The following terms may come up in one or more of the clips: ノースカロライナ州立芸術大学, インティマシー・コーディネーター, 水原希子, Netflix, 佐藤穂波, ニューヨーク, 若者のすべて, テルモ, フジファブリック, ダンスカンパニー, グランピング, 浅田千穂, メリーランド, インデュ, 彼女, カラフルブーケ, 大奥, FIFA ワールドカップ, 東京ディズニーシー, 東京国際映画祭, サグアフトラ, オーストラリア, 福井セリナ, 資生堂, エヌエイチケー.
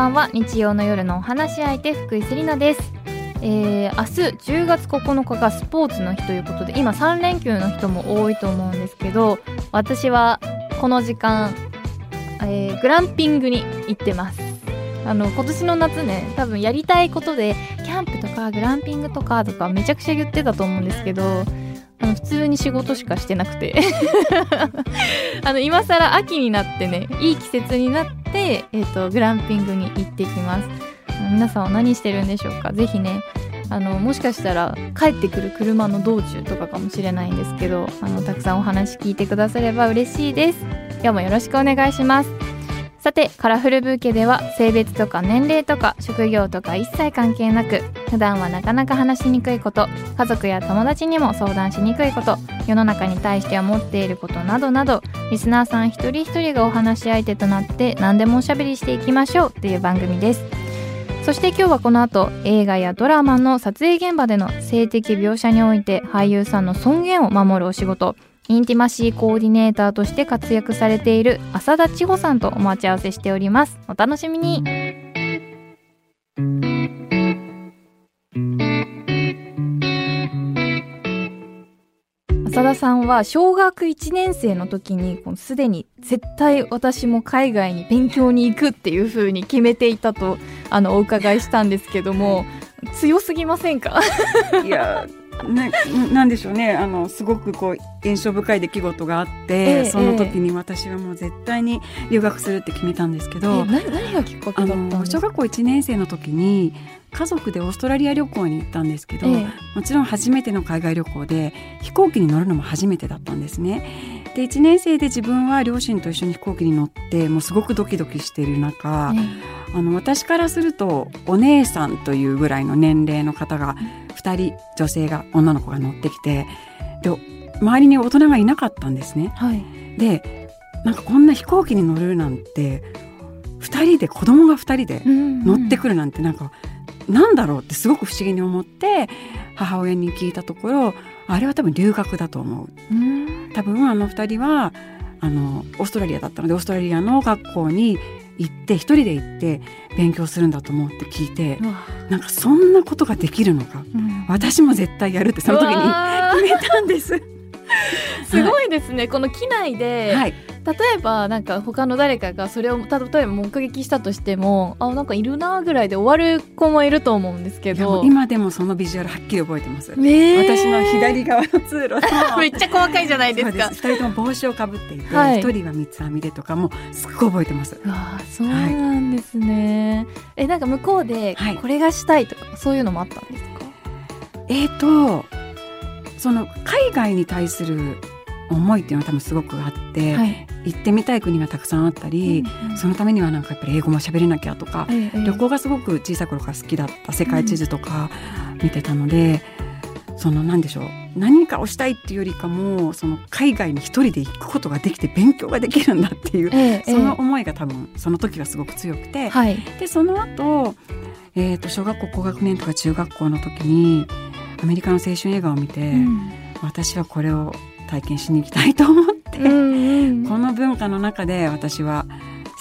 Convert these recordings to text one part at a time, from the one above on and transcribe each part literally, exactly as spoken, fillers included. ばんは。日曜の夜のお話し相手、福井セリナです。えー、明日じゅうがつここのかがスポーツの日ということで、今さんれんきゅうの人も多いと思うんですけど、私はこの時間、えー、グランピングに行ってます。あの今年の夏ね、多分やりたいことでキャンプとかグランピングとかとかめちゃくちゃ言ってたと思うんですけど、あの普通に仕事しかしてなくてあの今更秋になってね、いい季節になって、えーと、グランピングに行ってきます。皆さんは何してるんでしょうか。ぜひね、あのもしかしたら帰ってくる車の道中とかかもしれないんですけど、あのたくさんお話聞いてくだされば嬉しいです。今日もよろしくお願いします。さて、カラフルブーケでは性別とか年齢とか職業とか一切関係なく、普段はなかなか話しにくいこと、家族や友達にも相談しにくいこと、世の中に対して思っていることなどなど、リスナーさん一人一人がお話し相手となって何でもおしゃべりしていきましょうという番組です。そして今日はこの後、映画やドラマの撮影現場での性的描写において俳優さんの尊厳を守るお仕事、インティマシーコーディネーターとして活躍されている浅田千穂さんとお待ち合わせしております。お楽しみに。浅田さんは小学いちねんせいの時にすでに絶対私も海外に勉強に行くっていう風に決めていたとあのお伺いしたんですけども強すぎませんかいやな, なんでしょうね、あのすごくこう印象深い出来事があって、えー、その時に私はもう絶対に留学するって決めたんですけど、えー、何, 何がきっかけだったんですか。あの小学校いちねんせいの時に家族でオーストラリア旅行に行ったんですけど、えー、もちろん初めての海外旅行で飛行機に乗るのも初めてだったんですね。でいちねんせいで自分は両親と一緒に飛行機に乗って、もうすごくドキドキしている中、えー、あの私からするとお姉さんというぐらいの年齢の方がふたり、女性が女の子が乗ってきて、で周りに大人がいなかったんですね、はい、でなんかこんな飛行機に乗るなんて、ふたりで子供がふたりで乗ってくるなんて、なんか、うんうん、なんだろうってすごく不思議に思って、母親に聞いたところ、あれは多分留学だと思う、うん、多分あのふたりはあのオーストラリアだったので、オーストラリアの学校に行って一人で行って勉強するんだと思うって聞いて、なんかそんなことができるのか、うん、私も絶対やるってその時に決めたんですすごいですね、はい、この機内で、はい、例えばなんか他の誰かがそれを例えば目撃したとしても、あ、なんかいるなぐらいで終わる子もいると思うんですけど、今でもそのビジュアルはっきり覚えてます、ね、私の左側の通路めっちゃ細かいじゃないですか。そうです、ふたりとも帽子をかぶっていて、はい、ひとりは三つ編みでとかもすっごい覚えてます。わ、そうなんですね、はい、えなんか向こうでこれがしたいとか、はい、そういうのもあったんですか。えーとその海外に対する思いっていうのは多分すごくあって、はい、行ってみたい国がたくさんあったり、うんうん、そのためにはなんかやっぱり英語も喋れなきゃとか、ええ、旅行がすごく小さい頃から好きだった世界地図とか見てたので、うん、その何でしょう、何かをしたいっていうよりかも、その海外に一人で行くことができて勉強ができるんだっていう、ええ、その思いが多分その時はすごく強くて、はい、でその後、えーと小学校高学年とか中学校の時にアメリカの青春映画を見て、うん、私はこれを体験しに行きたいと思って、うんうん、この文化の中で私は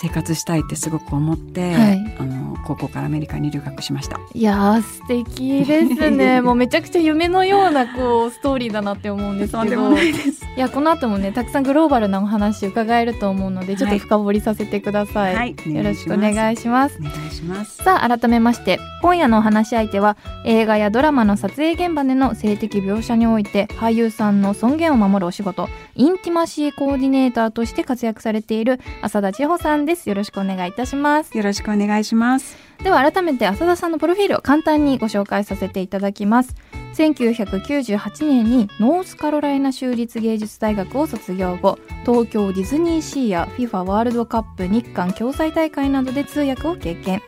生活したいってすごく思って、はい、あの高校からアメリカに留学しました。いや素敵ですねもうめちゃくちゃ夢のようなこうストーリーだなって思うんですけど、そうでもないです。いやこの後もね、たくさんグローバルなお話伺えると思うので、ちょっと深掘りさせてください、はいはい、よろしくお願いします。お願いします。さあ改めまして、今夜のお話し相手は映画やドラマの撮影現場での性的描写において俳優さんの尊厳を守るお仕事、インティマシーコーディネーターとして活躍されている浅田千穂さんです。よろしくお願いいたします。よろしくお願いします。では改めて浅田さんのプロフィールを簡単にご紹介させていただきます。せんきゅうひゃくきゅうじゅうはちねんにノースカロライナ州立芸術大学を卒業後、東京ディズニーシーや フィファ ワールドカップ日韓共催大会などで通訳を経験。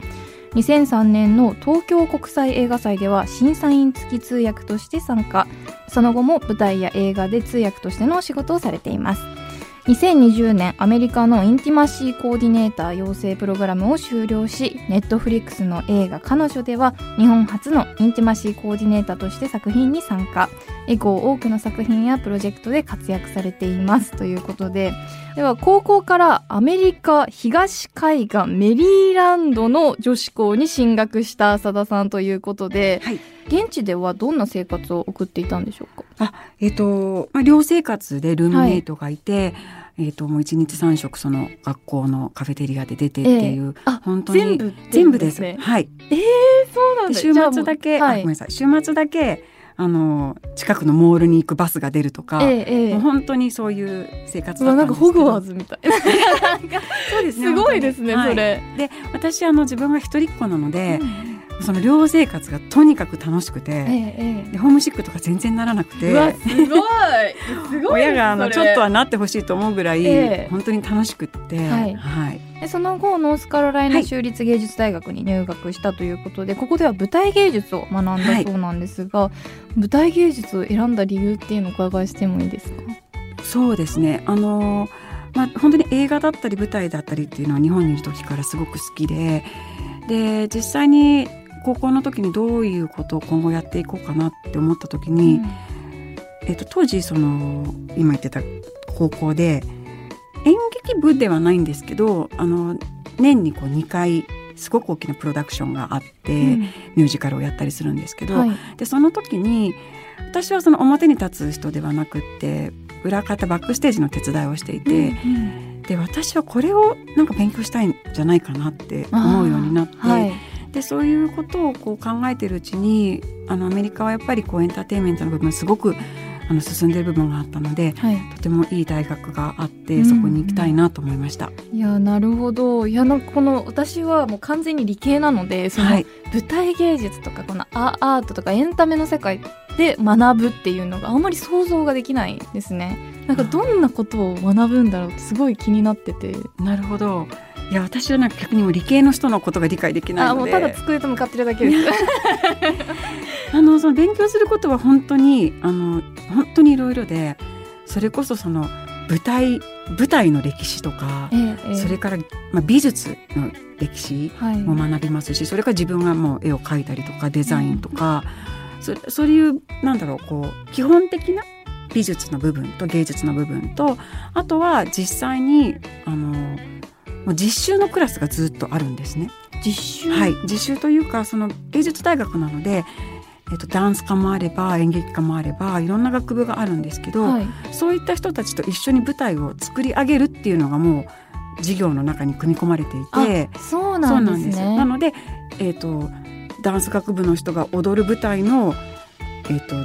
にせんさんねんの東京国際映画祭では審査員付き通訳として参加。その後も舞台や映画で通訳としてのお仕事をされています。にせんにじゅうねんアメリカのインティマシーコーディネーター養成プログラムを修了し、 Netflix の映画彼女では日本初のインティマシーコーディネーターとして作品に参加、以降多くの作品やプロジェクトで活躍されていますということで、では高校からアメリカ東海岸メリーランドの女子校に進学したさださんということで、はい、現地ではどんな生活を送っていたんでしょうか？あ、えっと、まあ、寮生活でルームメイトがいて、はい、えー、ともういちにちさん食その学校のカフェテリアで出てっていう、えー、本当に全部全部ですね。はい。えー、そうなんだ。週末だけ、はい、ごめんなさい、週末だけあの近くのモールに行くバスが出るとか、えー、もう本当にそういう生活だったんですけど、なんかホグワーツみたいなそうですね、すごいですね、はい、それで私あの自分が一人っ子なので、うん、その寮生活がとにかく楽しくて、えー、でホームシックとか全然ならなくて、うわすごい、 すごい親があのちょっとはなってほしいと思うぐらい、えー、本当に楽しくって、はいはい、その後ノースカロライナ州立芸術大学に入学したということで、はい、ここでは舞台芸術を学んだそうなんですが、はい、舞台芸術を選んだ理由っていうのをお伺いしてもいいですか？そうですね、あの、まあ、本当に映画だったり舞台だったりっていうのは日本にいる時からすごく好きで、で実際に高校の時にどういうことを今後やっていこうかなって思った時に、うん、えっと、当時その今言ってた高校で演劇部ではないんですけど、あの年にこうにかいすごく大きなプロダクションがあって、うん、ミュージカルをやったりするんですけど、はい、でその時に私はその表に立つ人ではなくって裏方バックステージの手伝いをしていて、うんうん、で私はこれをなんか勉強したいんじゃないかなって思うようになって、はい、でそういうことをこう考えているうちに、あのアメリカはやっぱりこうエンターテインメントの部分すごくあの進んでいる部分があったので、はい、とてもいい大学があって、うん、そこに行きたいなと思いました。いやなるほど。いやなんかこの私はもう完全に理系なので、その舞台芸術とかこのアートとかエンタメの世界で学ぶっていうのがあんまり想像ができないですね。なんかどんなことを学ぶんだろうってすごい気になってて。なるほど。いや私はなんか逆にも理系の人のことが理解できないので、あもうただ机と向かってるだけですあのその勉強することは本当にあの本当にいろいろで、それこそその舞台舞台の歴史とか、えー、それから、まあ、美術の歴史も学びますし、はい、それから自分がもう絵を描いたりとかデザインとか、うん、そ、そういうなんだろう、こう基本的な美術の部分と芸術の部分と、あとは実際にあのもう実習のクラスがずっとあるんですね。実習、はい、実習というかその芸術大学なので、えっと、ダンス科もあれば演劇科もあればいろんな学部があるんですけど、はい、そういった人たちと一緒に舞台を作り上げるっていうのがもう授業の中に組み込まれていて。あ、そうなんですね。そうなんですよ。なので、えっと、ダンス学部の人が踊る舞台の、えっと、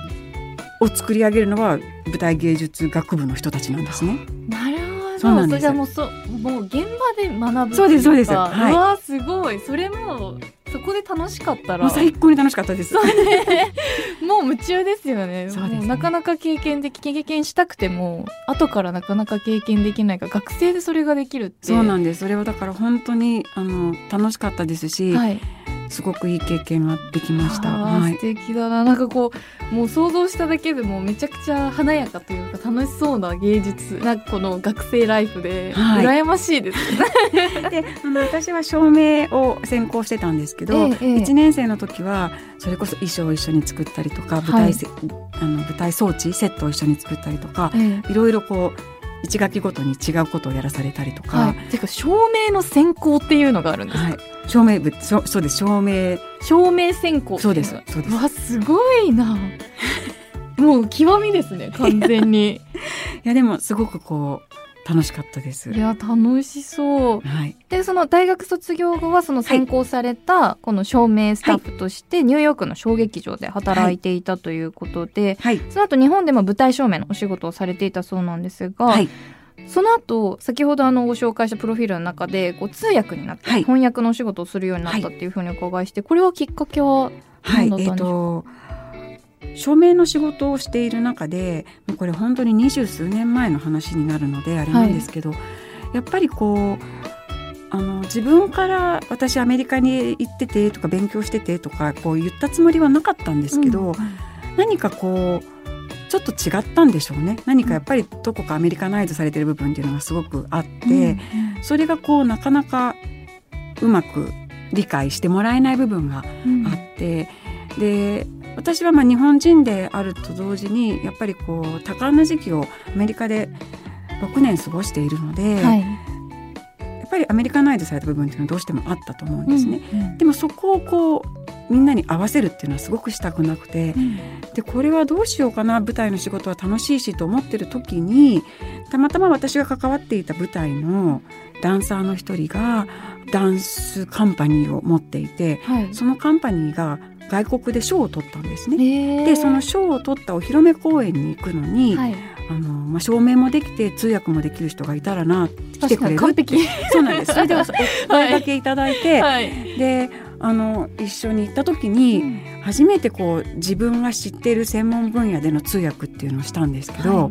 を作り上げるのは舞台芸術学部の人たちなんですね。なるほど。そうなんです。それもうそもう現場で学ぶ。そうですそうです。はい、わあすごい。それもそこで楽しかったらもう最高に楽しかったです。そうね、もう夢中ですよね。そうですね。なかなか経験でき経験したくても後からなかなか経験できないから、学生でそれができるって。そうなんです。それはだから本当にあの楽しかったですし。はい、すごくいい経験ができました。はい、素敵だな。なんかこうもう想像しただけでもめちゃくちゃ華やかというか楽しそうな芸術、なんかこの学生ライフで羨ましいです、はい、であの私は照明を専攻してたんですけど、ええ、いちねん生の時はそれこそ衣装を一緒に作ったりとか、舞台、はい、あの舞台装置セットを一緒に作ったりとか、ええ、いろいろこう一学期ごとに違うことをやらされたりとか、はい、てか照明の専攻っていうのがあるんですか？はい、照明部、そ、そうです照明照明専攻。そうですそうです。わすごいなもう極みですね完全にいやでもすごくこう楽しかったです。いや楽しそう、はい、でその大学卒業後はその専攻されたこの照明スタッフとしてニューヨークの小劇場で働いていたということで、はいはい、その後日本でも舞台照明のお仕事をされていたそうなんですが、はい、その後先ほどあのご紹介したプロフィールの中でこう通訳になって翻訳のお仕事をするようになったっていうふうにお伺いして、これはきっかけは何だったんでしょうか？はい、えーと照明の仕事をしている中で、これ本当に二十数年前の話になるのであれなんですけど、はい、やっぱりこうあの自分から私アメリカに行っててとか勉強しててとかこう言ったつもりはなかったんですけど、うん、何かこうちょっと違ったんでしょうね。何かやっぱりどこかアメリカナイズされてる部分っていうのがすごくあって、うん、それがこうなかなかうまく理解してもらえない部分があって、うん、で私はまあ日本人であると同時にやっぱりこう多感な時期をアメリカでろくねん過ごしているので、はい、やっぱりアメリカナイズされた部分っていうのはどうしてもあったと思うんですね、うんうん、でもそこをこうみんなに合わせるっていうのはすごくしたくなくて、うん、でこれはどうしようかな、舞台の仕事は楽しいしと思ってる時にたまたま私が関わっていた舞台のダンサーの一人がダンスカンパニーを持っていて、はい、そのカンパニーが外国で賞を取ったんですね。でその賞を取ったお披露目公演に行くのに、はい、あのまあ、照明もできて通訳もできる人がいたらな、来てくれるってそうなんですそれでお声掛けいただいて、はいはい、であの一緒に行った時に、うん、初めてこう自分が知っている専門分野での通訳っていうのをしたんですけど、は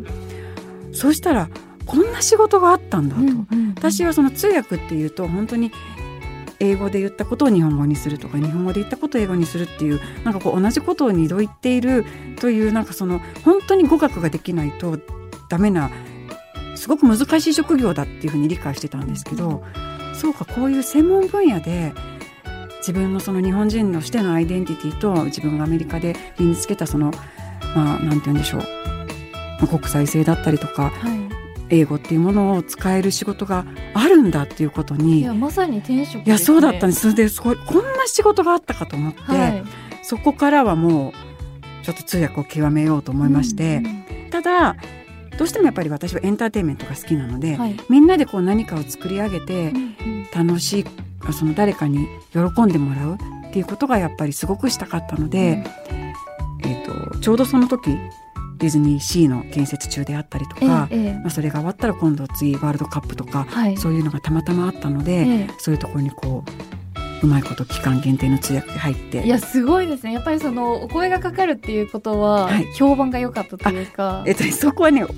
い、そうしたらこんな仕事があったんだと、うんうんうん、私はその通訳っていうと本当に英語で言ったことを日本語にするとか日本語で言ったことを英語にするっていうなんかこう同じことを二度言っているというなんかその本当に語学ができないとダメなすごく難しい職業だっていうふうに理解してたんですけど、そうかこういう専門分野で自分のその日本人としてのアイデンティティと自分がアメリカで身につけたその、まあ、なんて言うんでしょう、まあ、国際性だったりとか、はい、英語っていうものを使える仕事があるんだっていうことに、いやまさに転職ですね。いやそうだったんです。でこんな仕事があったかと思って、はい、そこからはもうちょっと通訳を極めようと思いまして、うんうん、ただどうしてもやっぱり私はエンターテインメントが好きなので、はい、みんなでこう何かを作り上げて、うんうん、楽しいその誰かに喜んでもらうっていうことがやっぱりすごくしたかったので、うん、えーと、ちょうどその時ディズニーシーの建設中であったりとか、ええまあ、それが終わったら今度次ワールドカップとか、はい、そういうのがたまたまあったので、ええ、そういうところにこううまいこと期間限定の通訳で入って、いやすごいですね。やっぱりそのお声がかかるっていうことは評判が良かったというか、はいえっと、そこはね、はい、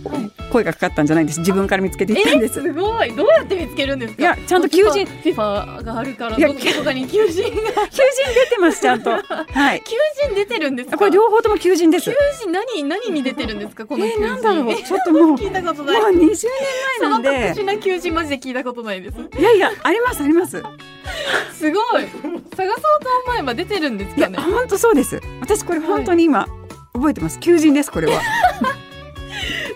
声がかかったんじゃないんです。自分から見つけていったんです。えすごい。どうやって見つけるんですか。いやちゃんと求人 FIFA があるからどこかに求人が求人出てますちゃんと、はい、求人出てるんですか。これ両方とも求人です。求人 何, 何に出てるんですか。この求人、えー、なんだろうちょっともう聞いたことない。もうにじゅうねんまえなんでその特殊な求人マジで聞いたことないです。いやいやありますありますすごい。探そうと思えば出てるんですかね。本当そうです。私これ本当に今、はい、覚えてます。求人ですこれは。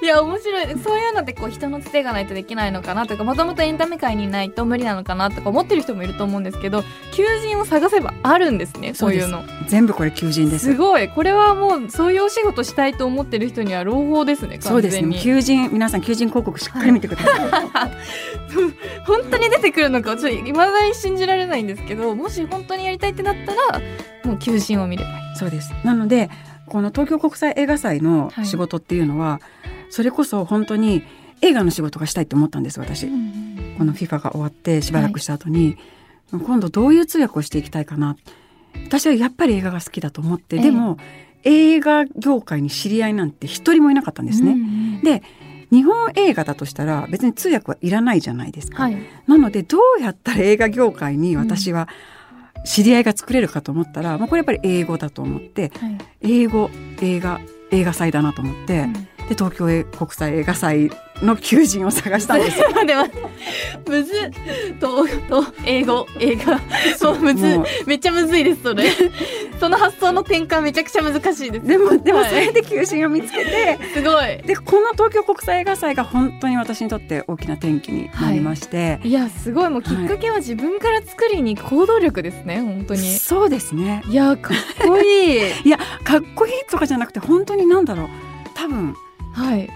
いや面白い。そういうのってこう人のつてがないとできないのかなとか、もともとエンタメ界にいないと無理なのかなとか思ってる人もいると思うんですけど、求人を探せばあるんですね。そういうの全部これ求人です。すごい。これはもうそういうお仕事したいと思ってる人には朗報ですね。完全にそうですね。求人、皆さん求人広告しっかり見てください、はい、本当に出てくるのかちょっと未だに信じられないんですけど、もし本当にやりたいってなったらもう求人を見ればいい。そうです。なのでこの東京国際映画祭の仕事っていうのは、はい、それこそ本当に映画の仕事がしたいと思ったんです私、うんうん、この FIFA が終わってしばらくした後に、はい、今度どういう通訳をしていきたいかな。私はやっぱり映画が好きだと思って、えー、でも映画業界に知り合いなんて一人もいなかったんですね、うんうん、で日本映画だとしたら別に通訳はいらないじゃないですか、はい、なのでどうやったら映画業界に私は、うん知り合いが作れるかと思ったら、まあ、これやっぱり英語だと思って、はい、英語映画映画祭だなと思って、うん、で東京国際映画祭の求人を探したんですよ。待って待ってむずとと英語映画そうむずめっちゃむずいですそれ。その発想の転換めちゃくちゃ難しいです。でもでもそれで求人を見つけて、はい、すごい。でこの東京国際映画祭が本当に私にとって大きな転機になりまして、はい、いやすごい。もうきっかけは自分から作りに行動力ですね、はい、本当にそうですね。いやかっこいいいやかっこいいとかじゃなくて本当になんだろう多分はい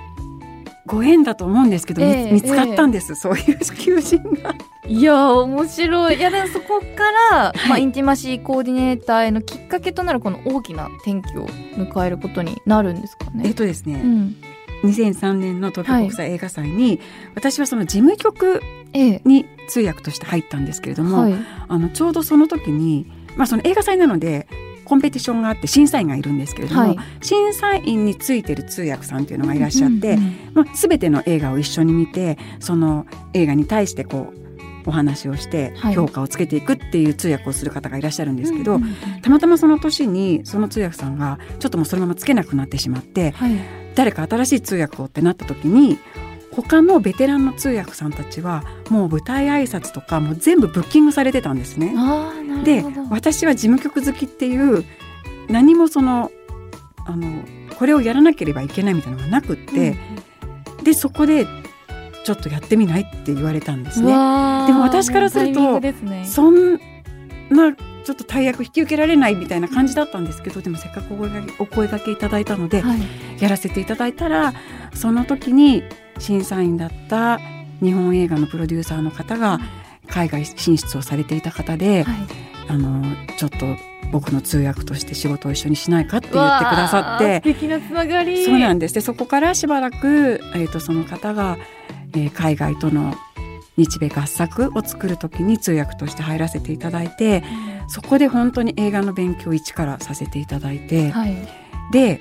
ご縁だと思うんですけど、えー、見つかったんです、えー、そういう求人が。いや面白い。いやでもそこから、はいまあ、インティマシーコーディネーターへのきっかけとなるこの大きな転機を迎えることになるんですかね。えっとですね、うん、にせんさんねんの東京国際映画祭に、はい、私はその事務局に通訳として入ったんですけれども、はい、あのちょうどその時に、まあ、その映画祭なのでコンペティションがあって審査員がいるんですけれども、はい、審査員についてる通訳さんというのがいらっしゃって、うんうんうんまあ、全ての映画を一緒に見てその映画に対してこうお話をして評価をつけていくっていう通訳をする方がいらっしゃるんですけど、はいうんうんうん、たまたまその年にその通訳さんがちょっともうそのままつけなくなってしまって、はい、誰か新しい通訳をってなった時に他のベテランの通訳さんたちはもう舞台挨拶とかもう全部ブッキングされてたんですね。あ、なるほど。で、私は事務局好きっていう何もそのあのこれをやらなければいけないみたいなのがなくって、うんうん、でそこでちょっとやってみないって言われたんですね。でも私からすると、ね、そんなちょっと大役引き受けられないみたいな感じだったんですけど、でもせっかくお声がけ、お声掛けいただいたので、はい、やらせていただいたら、その時に審査員だった日本映画のプロデューサーの方が海外進出をされていた方で、はい、あのちょっと僕の通訳として仕事を一緒にしないかって言ってくださって、素敵なつながり。そうなんです。でそこからしばらく、えーと、その方が、えー、海外との日米合作を作るときに通訳として入らせていただいて、うん、そこで本当に映画の勉強を一からさせていただいて、はい、で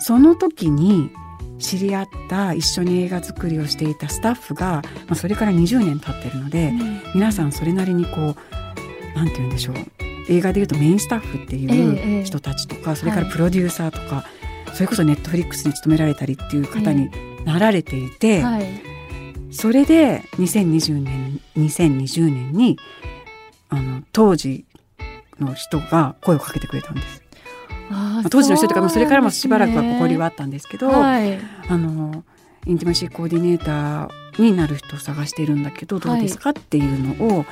その時に知り合った一緒に映画作りをしていたスタッフが、まあ、それからにじゅうねん経ってるので、うん、皆さんそれなりにこうなんて言うんでしょう、映画でいうとメインスタッフっていう人たちとか、ええ、それからプロデューサーとか、はい、それこそNetflixに勤められたりっていう方になられていて、ええ、それでにせんにじゅうねんにあの当時の人が声をかけてくれたんです。あ、当時の人とかもそれからもしばらくは交流はあったんですけど、はい、あのインティマシーコーディネーターになる人を探しているんだけどどうですかっていうのを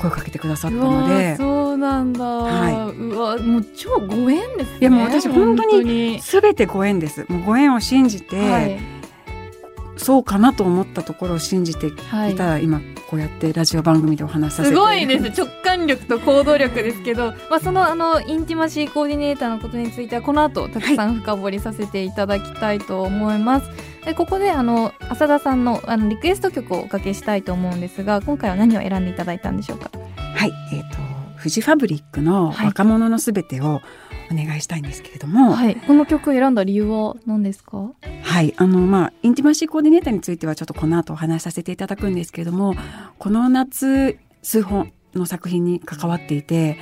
声かけてくださったので、はい、うそうなんだ、はい、うわもう超ご縁ですね。いやもう私本当に全てご縁です。もうご縁を信じて、はい、そうかなと思ったところを信じていたら、はい、今こうやってラジオ番組でお話しさせていただいて、すごいです。直感力と行動力ですけど、まあ、その、 あのインティマシーコーディネーターのことについてはこの後たくさん深掘りさせていただきたいと思います、はい、でここであの浅田さんの、 あのリクエスト曲をおかけしたいと思うんですが、今回は何を選んでいただいたんでしょうか。はい、えーと、フジファブリックの若者のすべてをお願いしたいんですけれども、はいはい、この曲を選んだ理由は何ですか。はい、あのまあ、インティマシーコーディネーターについてはちょっとこの後お話しさせていただくんですけれども、この夏数本の作品に関わっていて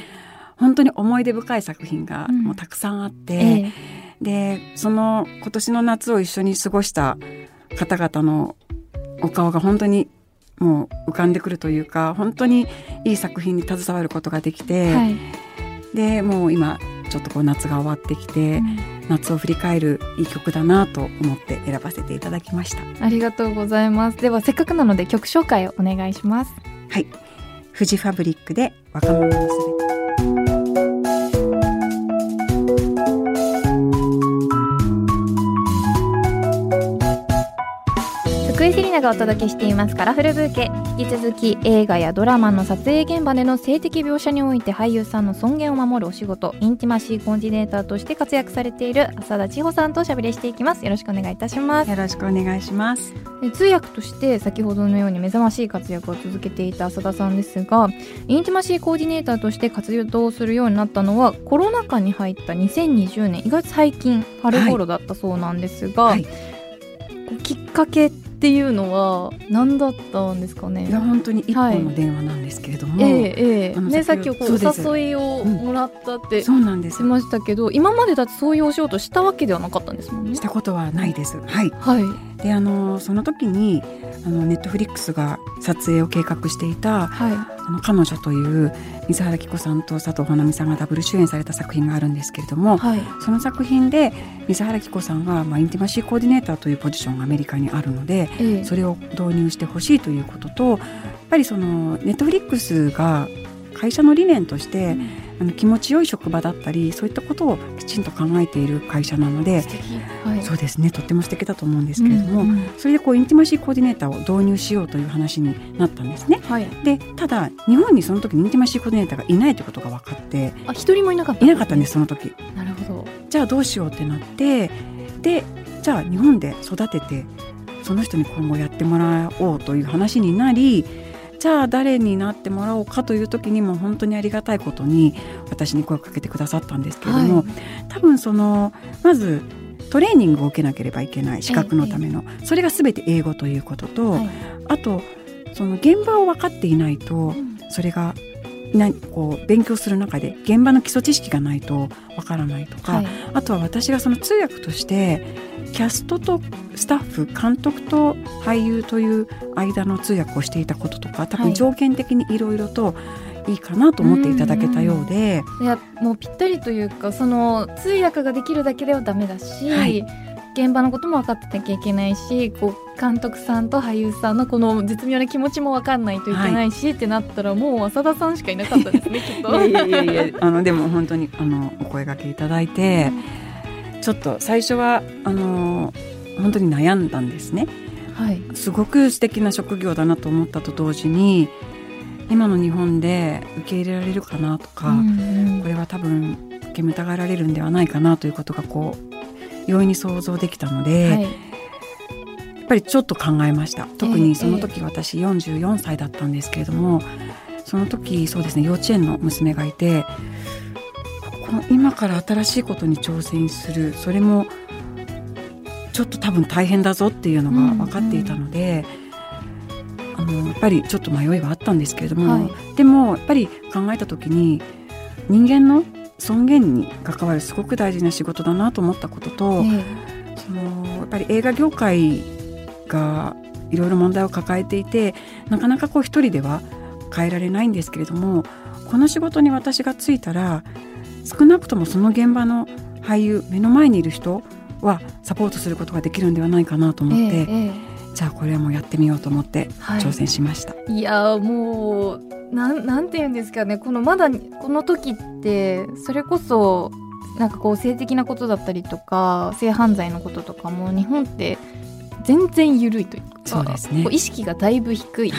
本当に思い出深い作品がもうたくさんあって、うんええ、でその今年の夏を一緒に過ごした方々のお顔が本当にもう浮かんでくるというか、本当にいい作品に携わることができて、はい、でもう今ちょっとこう夏が終わってきて、うん、夏を振り返るいい曲だなと思って選ばせていただきました。ありがとうございます。ではせっかくなので曲紹介をお願いします。はい、フジファブリックで若者のすべて。福井セリナがお届けしていますカラフルブーケ、引き続き映画やドラマの撮影現場での性的描写において俳優さんの尊厳を守るお仕事、インティマシーコーディネーターとして活躍されている浅田千穂さんとおしゃべりしていきます。よろしくお願いいたします。よろしくお願いします。通訳として先ほどのように目覚ましい活躍を続けていた浅田さんですが、インティマシーコーディネーターとして活動するようになったのはコロナ禍に入ったにせんにじゅうねん、意外と最近春頃だったそうなんですが、はいはい、きっかけっていうのは何だったんですかね。いや本当に一本の電話なんですけれども、はいええええね、さっきお誘いをもらったってしましたけど、うん、今までだってそういうお仕事したわけではなかったんですもんね。したことはないです。はい、はい、であのその時にあのNetflixが撮影を計画していた、はい、あの彼女という水原希子さんと佐藤穂波さんがダブル主演された作品があるんですけれども、はい、その作品で水原希子さんが、まあ、インティマシーコーディネーターというポジションがアメリカにあるので、ええ、それを導入してほしいということと、やっぱりそのネットフリックスが会社の理念として、うん、あの気持ちよい職場だったりそういったことをきちんと考えている会社なので、はい、そうですね、とっても素敵だと思うんですけれども、うんうん、それでこうインティマシーコーディネーターを導入しようという話になったんですね、はい、でただ日本にその時にインティマシーコーディネーターがいないということが分かって、あ、一人もいなかったんですね。いなかったんです、その時。なるほど。じゃあどうしようってなって、でじゃあ日本で育ててその人に今後やってもらおうという話になり、じゃあ誰になってもらおうかという時にも本当にありがたいことに私に声をかけてくださったんですけれども、はい、多分そのまずトレーニングを受けなければいけない資格のための、はい、それが全て英語ということと、はい、あとその現場を分かっていないとそれがなこう勉強する中で現場の基礎知識がないとわからないとか、はい、あとは私がその通訳としてキャストとスタッフ、監督と俳優という間の通訳をしていたこととか、多分条件的にいろいろといいかなと思っていただけたようで、はい、うんうん、いやもうぴったりというか、その通訳ができるだけではダメだし、はい、現場のことも分かってなきゃいけないし、こう監督さんと俳優さんのこの絶妙な気持ちも分かんないといけないし、はい、ってなったらもう浅田さんしかいなかったですねきっといやいやいやいや、あのでも本当にあのお声掛けいただいて、うん、ちょっと最初はあの本当に悩んだんですね、はい、すごく素敵な職業だなと思ったと同時に、今の日本で受け入れられるかなとか、うんうん、これは多分受け疑われるんではないかなということがこう容易に想像できたので、はい、やっぱりちょっと考えました。特にその時私よんじゅうよんさいだったんですけれども、その時そうですね、幼稚園の娘がいて、この今から新しいことに挑戦する、それもちょっと多分大変だぞっていうのが分かっていたので、うんうん、あのやっぱりちょっと迷いはあったんですけれども、はい、でもやっぱり考えた時に人間の尊厳に関わるすごく大事な仕事だなと思ったことと、えー、そのやっぱり映画業界がいろいろ問題を抱えていて、なかなかこう一人では変えられないんですけれども、この仕事に私が就いたら少なくともその現場の俳優、目の前にいる人はサポートすることができるんではないかなと思って、ええええ、じゃあこれはもうやってみようと思って挑戦しました、はい、いやもうな ん, なんていうんですかね、このまだこの時ってそれこそなんかこう性的なことだったりとか性犯罪のこととかも日本って全然緩いというか、そうですね、意識がだいぶ低い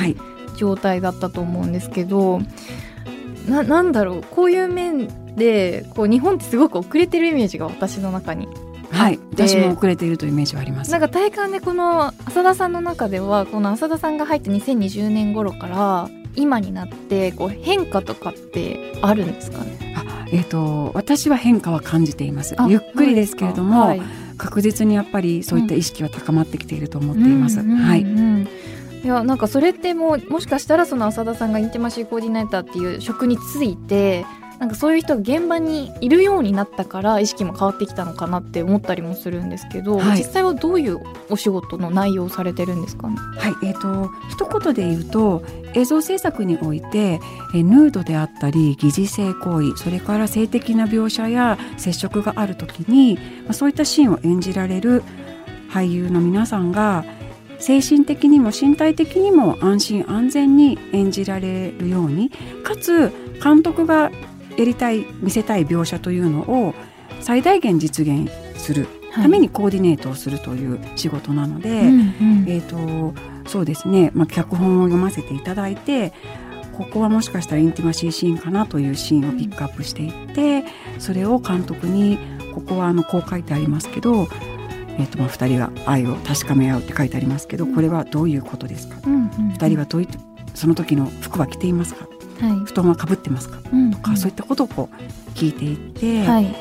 状態だったと思うんですけど、はい、な, なんだろうこういう面でこう日本ってすごく遅れてるイメージが私の中にあって、はい、私も遅れているというイメージはあります。なんか体感でこの浅田さんの中では、この浅田さんが入ってにせんにじゅうねん頃から今になってこう変化とかってあるんですかね。あ、えーと、私は変化は感じています。ゆっくりですけれども、はい、確実にやっぱりそういった意識は高まってきていると思っています。いや、なんかそれってもうもしかしたらその浅田さんがインティマシーコーディネーターっていう職について、なんかそういう人が現場にいるようになったから意識も変わってきたのかなって思ったりもするんですけど、はい、実際はどういうお仕事の内容をされてるんですかね。はい、えー、と一言で言うと、映像制作においてえヌードであったり疑似性行為、それから性的な描写や接触があるときに、まあ、そういったシーンを演じられる俳優の皆さんが精神的にも身体的にも安心安全に演じられるように、かつ監督がやりたい見せたい描写というのを最大限実現するためにコーディネートをするという仕事なので、はい、うんうん、えーと、そうですね、まあ、脚本を読ませていただいて、ここはもしかしたらインティマシーシーンかなというシーンをピックアップしていって、うん、それを監督に、ここはあのこう書いてありますけど、えーとまあ、ふたりは愛を確かめ合うって書いてありますけど、これはどういうことですか、うんうん、ふたりはどういその時の服は着ていますか、はい、布団はかぶってますか、うんうん、とかそういったことをこう聞いていって、はい、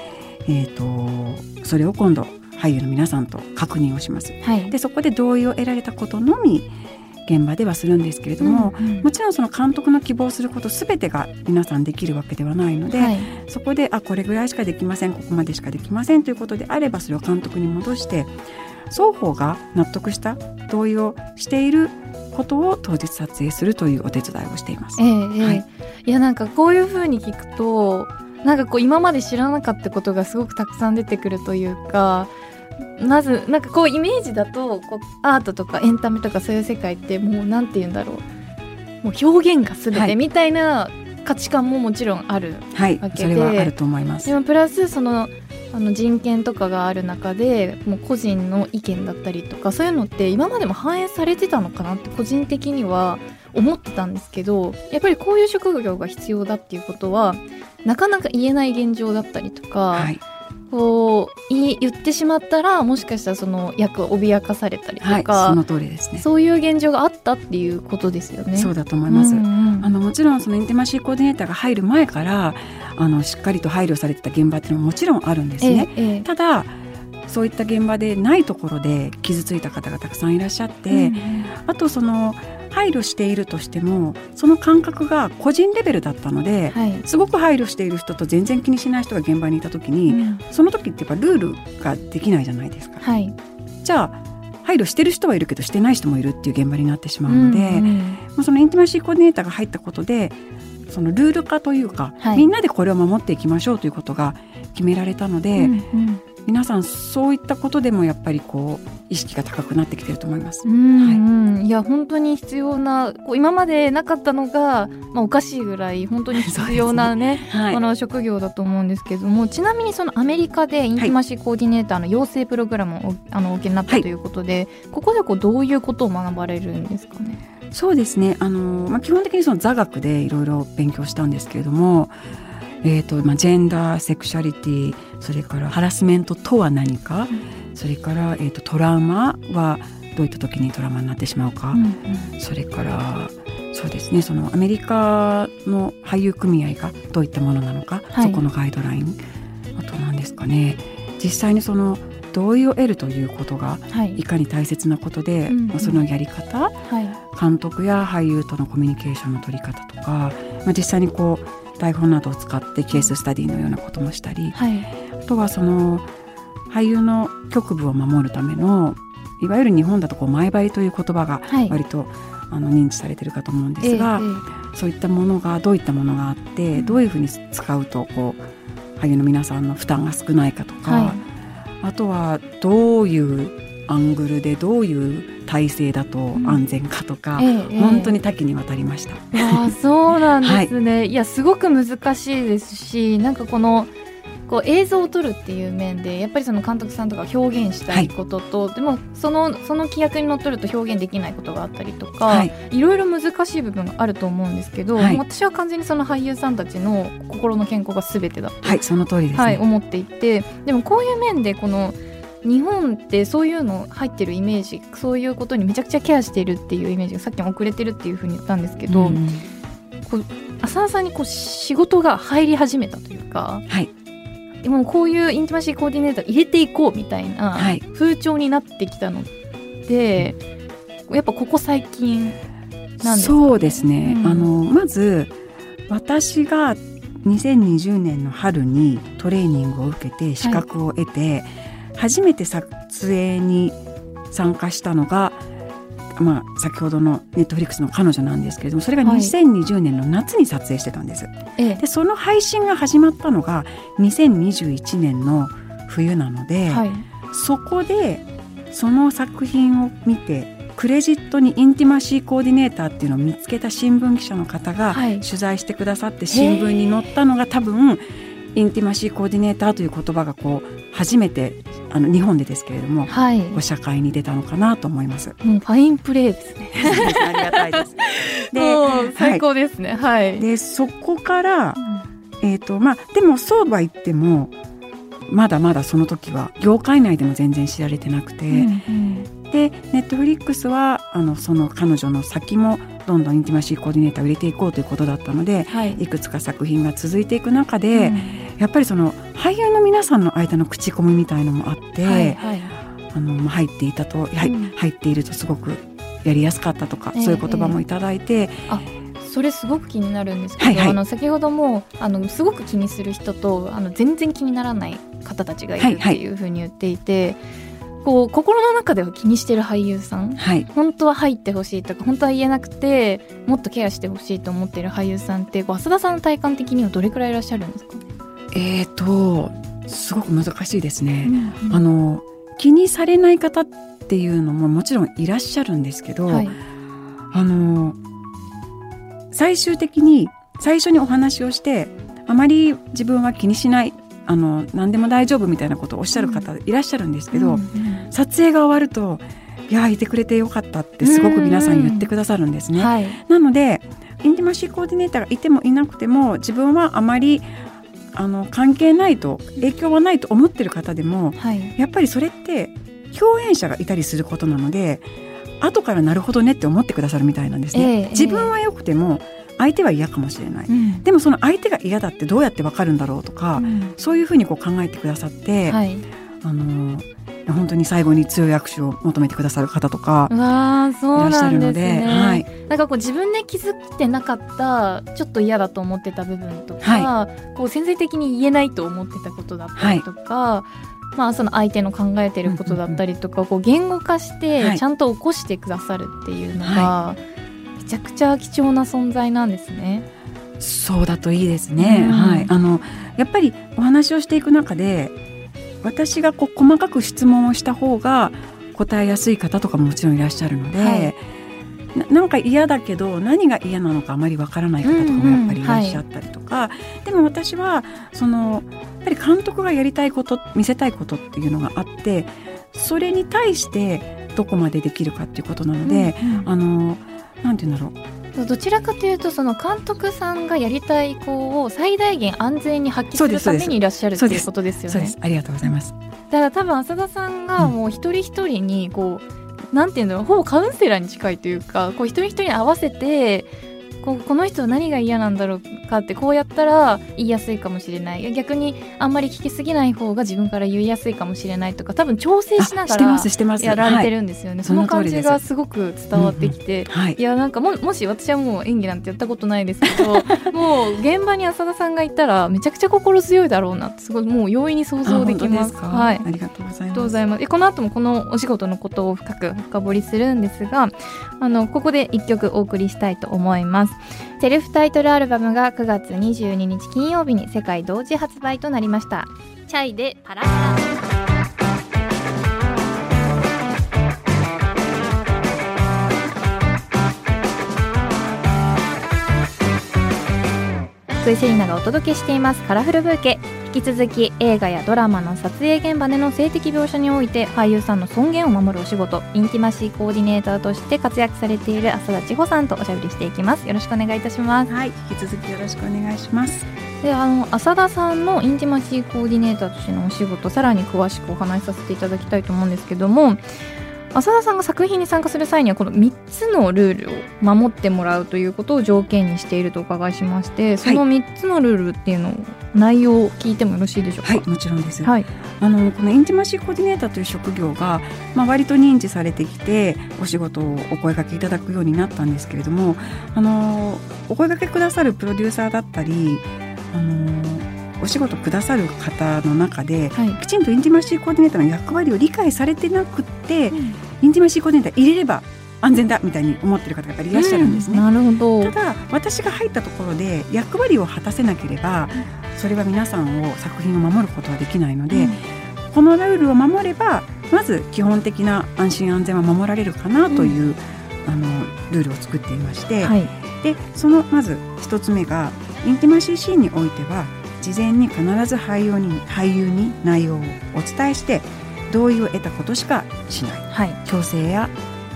えーと、それを今度俳優の皆さんと確認をします、はい、でそこで同意を得られたことのみ現場ではするんですけれども、うんうん、もちろんその監督の希望すること全てが皆さんできるわけではないので、はい、そこであこれぐらいしかできません、ここまでしかできませんということであれば、それを監督に戻して双方が納得した同意をしていることを当日撮影するというお手伝いをしています、えーはい、いやなんかこういう風に聞くと、なんかこう今まで知らなかったことがすごくたくさん出てくるというか、まずなんかこうイメージだとこうアートとかエンタメとかそういう世界ってもうなんて言うんだろう、もう表現が全てみたいな価値観ももちろんあるわけで、はいはい、それはあると思います。でもプラスそのあの人権とかがある中で、もう個人の意見だったりとかそういうのって今までも反映されてたのかなって個人的には思ってたんですけど、やっぱりこういう職業が必要だっていうことはなかなか言えない現状だったりとか、はい、こう言ってしまったらもしかしたらその役を脅かされたりとか、はい、その通りですね、そういう現状があったっていうことですよね。そうだと思います、うんうん、あのもちろんそのインティマシーコーディネーターが入る前からあのしっかりと配慮されてた現場っていうのももちろんあるんですね、ええ、ただそういった現場でないところで傷ついた方がたくさんいらっしゃって、うんうん、あとその配慮しているとしてもその感覚が個人レベルだったので、はい、すごく配慮している人と全然気にしない人が現場にいた時に、うん、その時ってやっぱルールができないじゃないですか、はい、じゃあ配慮してる人はいるけどしてない人もいるっていう現場になってしまうので、うんうんまあ、そのインティマシーコーディネーターが入ったことでそのルール化というか、はい、みんなでこれを守っていきましょうということが決められたので、うんうん、皆さんそういったことでもやっぱりこう意識が高くなってきてると思います、うんはい、いや本当に必要なこう今までなかったのが、まあ、おかしいぐらい本当に必要な、ねねはい、あの職業だと思うんですけども、ちなみにそのアメリカでインティマシーコーディネーターの養成プログラムを、はい、あのお受けになったということで、はい、ここでこうどういうことを学ばれるんですかね。そうですね、あのまあ、基本的にその座学でいろいろ勉強したんですけれども、えーとまあ、ジェンダーセクシャリティ、それからハラスメントとは何か、うん、それから、えーとトラウマはどういった時にトラウマになってしまうか、うんうん、それからそうですね、そのアメリカの俳優組合がどういったものなのか、はい、そこのガイドライン、あと何ですかね、実際にその同意を得るということがいかに大切なことで、はいまあ、そのやり方、はい、監督や俳優とのコミュニケーションの取り方とか、まあ、実際にこう台本などを使ってケーススタディのようなこともしたり、はい、あとはその俳優の局部を守るためのいわゆる日本だとこう前張りという言葉が割と、はい、あの認知されているかと思うんですが、えー、そういったものがどういったものがあって、うん、どういうふうに使うとこう俳優の皆さんの負担が少ないかとか、はい、あとはどういうアングルでどういう体勢だと安全かとか、うんええ、本当に多岐にわたりました。あ、そうなんですね、はい、いやすごく難しいですし、なんかこのこう映像を撮るっていう面でやっぱりその監督さんとか表現したいことと、はい、でもそのその規約にのっとると表現できないことがあったりとか、はい、いろいろ難しい部分があると思うんですけど、はい、私は完全にその俳優さんたちの心の健康が全てだと、はい、その通りですね、はい、思っていて、でもこういう面でこの日本ってそういうの入ってるイメージ、そういうことにめちゃくちゃケアしているっていうイメージがさっきも遅れてるっていうふうに言ったんですけど、うん、こう浅田さんにこう仕事が入り始めたというか、はい、もうこういうインティマシーコーディネーター入れていこうみたいな風潮になってきたので、はい、やっぱここ最近なんですかね。そうですね、うん、あのまず私がにせんにじゅうねんの春にトレーニングを受けて資格を得て、はい、初めて撮影に参加したのが、まあ、先ほどの Netflix の彼女なんですけれども、それがにせんにじゅうねんの夏に撮影してたんです、はい、でその配信が始まったのがにせんにじゅういちねんの冬なので、はい、そこでその作品を見てクレジットにインティマシーコーディネーターっていうのを見つけた新聞記者の方が取材してくださって新聞に載ったのが、多分インティマシーコーディネーターという言葉がこう初めてあの日本でですけれども、はい、お社会に出たのかなと思います。もうファインプレーですね。ありがたいです。で、はい、最高ですね、はい、でそこから、うんえーとまあ、でもそうは言ってもまだまだその時は業界内でも全然知られてなくて、うんうん、でネットフリックスはあのその彼女の先もどんどんインティマシーコーディネーターを入れていこうということだったので、はい、いくつか作品が続いていく中で、うん、やっぱりその俳優の皆さんの間の口コミみたいのもあって、はいはい、あの入っていたと、うん、入っているとすごくやりやすかったとか、うん、そういう言葉もいただいて、えー、あ、それすごく気になるんですけど、はいはい、あの先ほどもあのすごく気にする人とあの全然気にならない方たちがいるっていうふうに言っていて、はいはい、こう心の中では気にしてる俳優さん、はい、本当は入ってほしいとか本当は言えなくてもっとケアしてほしいと思ってる俳優さんって浅田さんの体感的にはどれくらいいらっしゃるんですか。えーとすごく難しいですね、うんうん、あの気にされない方っていうのももちろんいらっしゃるんですけど、はい、あの最終的に最初にお話をしてあまり自分は気にしないあの何でも大丈夫みたいなことをおっしゃる方いらっしゃるんですけど、うんうん、撮影が終わるといやいてくれてよかったってすごく皆さん言ってくださるんですね、うんうんはい、なのでインティマシーコーディネーターがいてもいなくても自分はあまりあの関係ないと影響はないと思ってる方でも、はい、やっぱりそれって共演者がいたりすることなので後からなるほどねって思ってくださるみたいなんですね、えーえー、自分はよくても相手は嫌かもしれない、うん、でもその相手が嫌だってどうやって分かるんだろうとか、うん、そういうふうにこう考えてくださって、はい、あの本当に最後に強い握手を求めてくださる方とかいらっしゃるの で, で、ねはい、なんかこう自分で気づいてなかったちょっと嫌だと思ってた部分とか、はい、こう潜在的に言えないと思ってたことだったりとか、はいまあ、その相手の考えてることだったりとか、うんうんうん、こう言語化してちゃんと起こしてくださるっていうのが、はい、めちゃくちゃ貴重な存在なんですね。そうだといいですね、うんはい、あのやっぱりお話をしていく中で私がこう細かく質問をした方が答えやすい方とかももちろんいらっしゃるので、はい、な, なんか嫌だけど何が嫌なのかあまりわからない方とかもやっぱりいらっしゃったりとか、うんうんはい、でも私はそのやっぱり監督がやりたいこと見せたいことっていうのがあってそれに対してどこまでできるかっていうことなので、うんうん、あのなんていうんだろうどちらかというとその監督さんがやりたい子を最大限安全に発揮するためにいらっしゃるということですよね。そうですそうですそうですありがとうございます。だから多分浅田さんがもう一人一人にこうなんていうのほぼカウンセラーに近いというかこう一人一人に合わせてこ, うこの人何が嫌なんだろうかってこうやったら言いやすいかもしれない逆にあんまり聞きすぎない方が自分から言いやすいかもしれないとか多分調整しながらやられてるんですよね、はい、その感じがすごく伝わってきて、うんうんはい、いやなんか も, もし私はもう演技なんてやったことないですけどもう現場に浅田さんがいたらめちゃくちゃ心強いだろうなってすごいもう容易に想像できます。ありがとうございます。この後もこのお仕事のことを深く深掘りするんですがあのここで一曲お送りしたいと思います。セルフタイトルアルバムがくがつにじゅうににち金曜日に世界同時発売となりました。チャイでパラパラ福井セリナがお届けしていますカラフルブーケ。引き続き映画やドラマの撮影現場での性的描写において俳優さんの尊厳を守るお仕事インティマシーコーディネーターとして活躍されている浅田千穂さんとおしゃべりしていきます。よろしくお願いいたします。はい、引き続きよろしくお願いします。であの浅田さんのインティマシーコーディネーターとしてのお仕事さらに詳しくお話しさせていただきたいと思うんですけども浅田さんが作品に参加する際にはこのみっつのルールを守ってもらうということを条件にしているとお伺いしましてそのみっつのルールっていうのを内容を聞いてもよろしいでしょうか。はい、もちろんです、はい、あのこのインティマシーコーディネーターという職業が、まあ、割と認知されてきてお仕事をお声掛けいただくようになったんですけれどもあのお声掛けくださるプロデューサーだったりあのお仕事くださる方の中で、はい、きちんとインティマシーコーディネーターの役割を理解されてなくて、うん、インティマシーコーディネーター入れれば安全だみたいに思ってる方がやっぱりいらっしゃるんですね、うん、なるほど。ただ私が入ったところで役割を果たせなければ、うん、それは皆さんを作品を守ることはできないので、うん、このルールを守ればまず基本的な安心安全は守られるかなという、うん、あのルールを作っていまして、はい、でそのまず一つ目がインティマシーシーンにおいては事前に必ず俳優に、俳優に内容をお伝えして同意を得たことしかしない、はい、強制や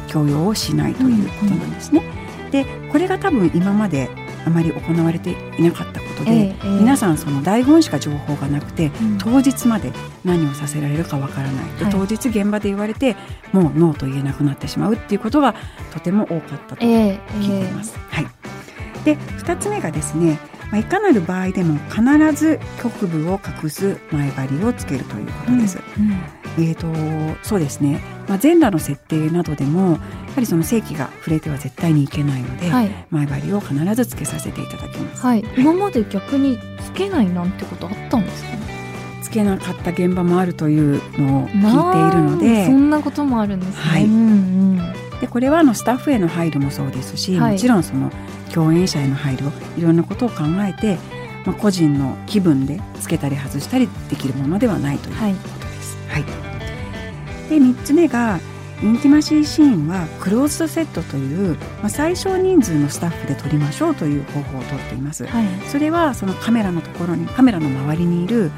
強要をしないということなんですね、うんうん、でこれが多分今まであまり行われていなかったことで、えーえー、皆さんその台本しか情報がなくて、うん、当日まで何をさせられるかわからない、で、はい、当日現場で言われてもうノーと言えなくなってしまうっていうことがとても多かったと聞いています、えーえーはい、でふたつめがですねいかなる場合でも必ず局部を隠す前張りをつけるということです、うんうん、えーと、そうですね、まあ、全裸の設定などでもやはりその性器が触れては絶対にいけないので、はい、前張りを必ずつけさせていただきます、はいはい、今まで逆につけないなんてことあったんですかね。つけなかった現場もあるというのを聞いているので、まあ、そんなこともあるんですね、はいうんうんでこれはあのスタッフへの配慮もそうですし、はい、もちろんその共演者への配慮いろんなことを考えて、まあ、個人の気分でつけたり外したりできるものではないということです、はいはい、でみっつめがインティマシーシーンはクローズドセットという、まあ、最小人数のスタッフで撮りましょうという方法をとっています、はい、それはそのカメラのところにカメラの周りにいる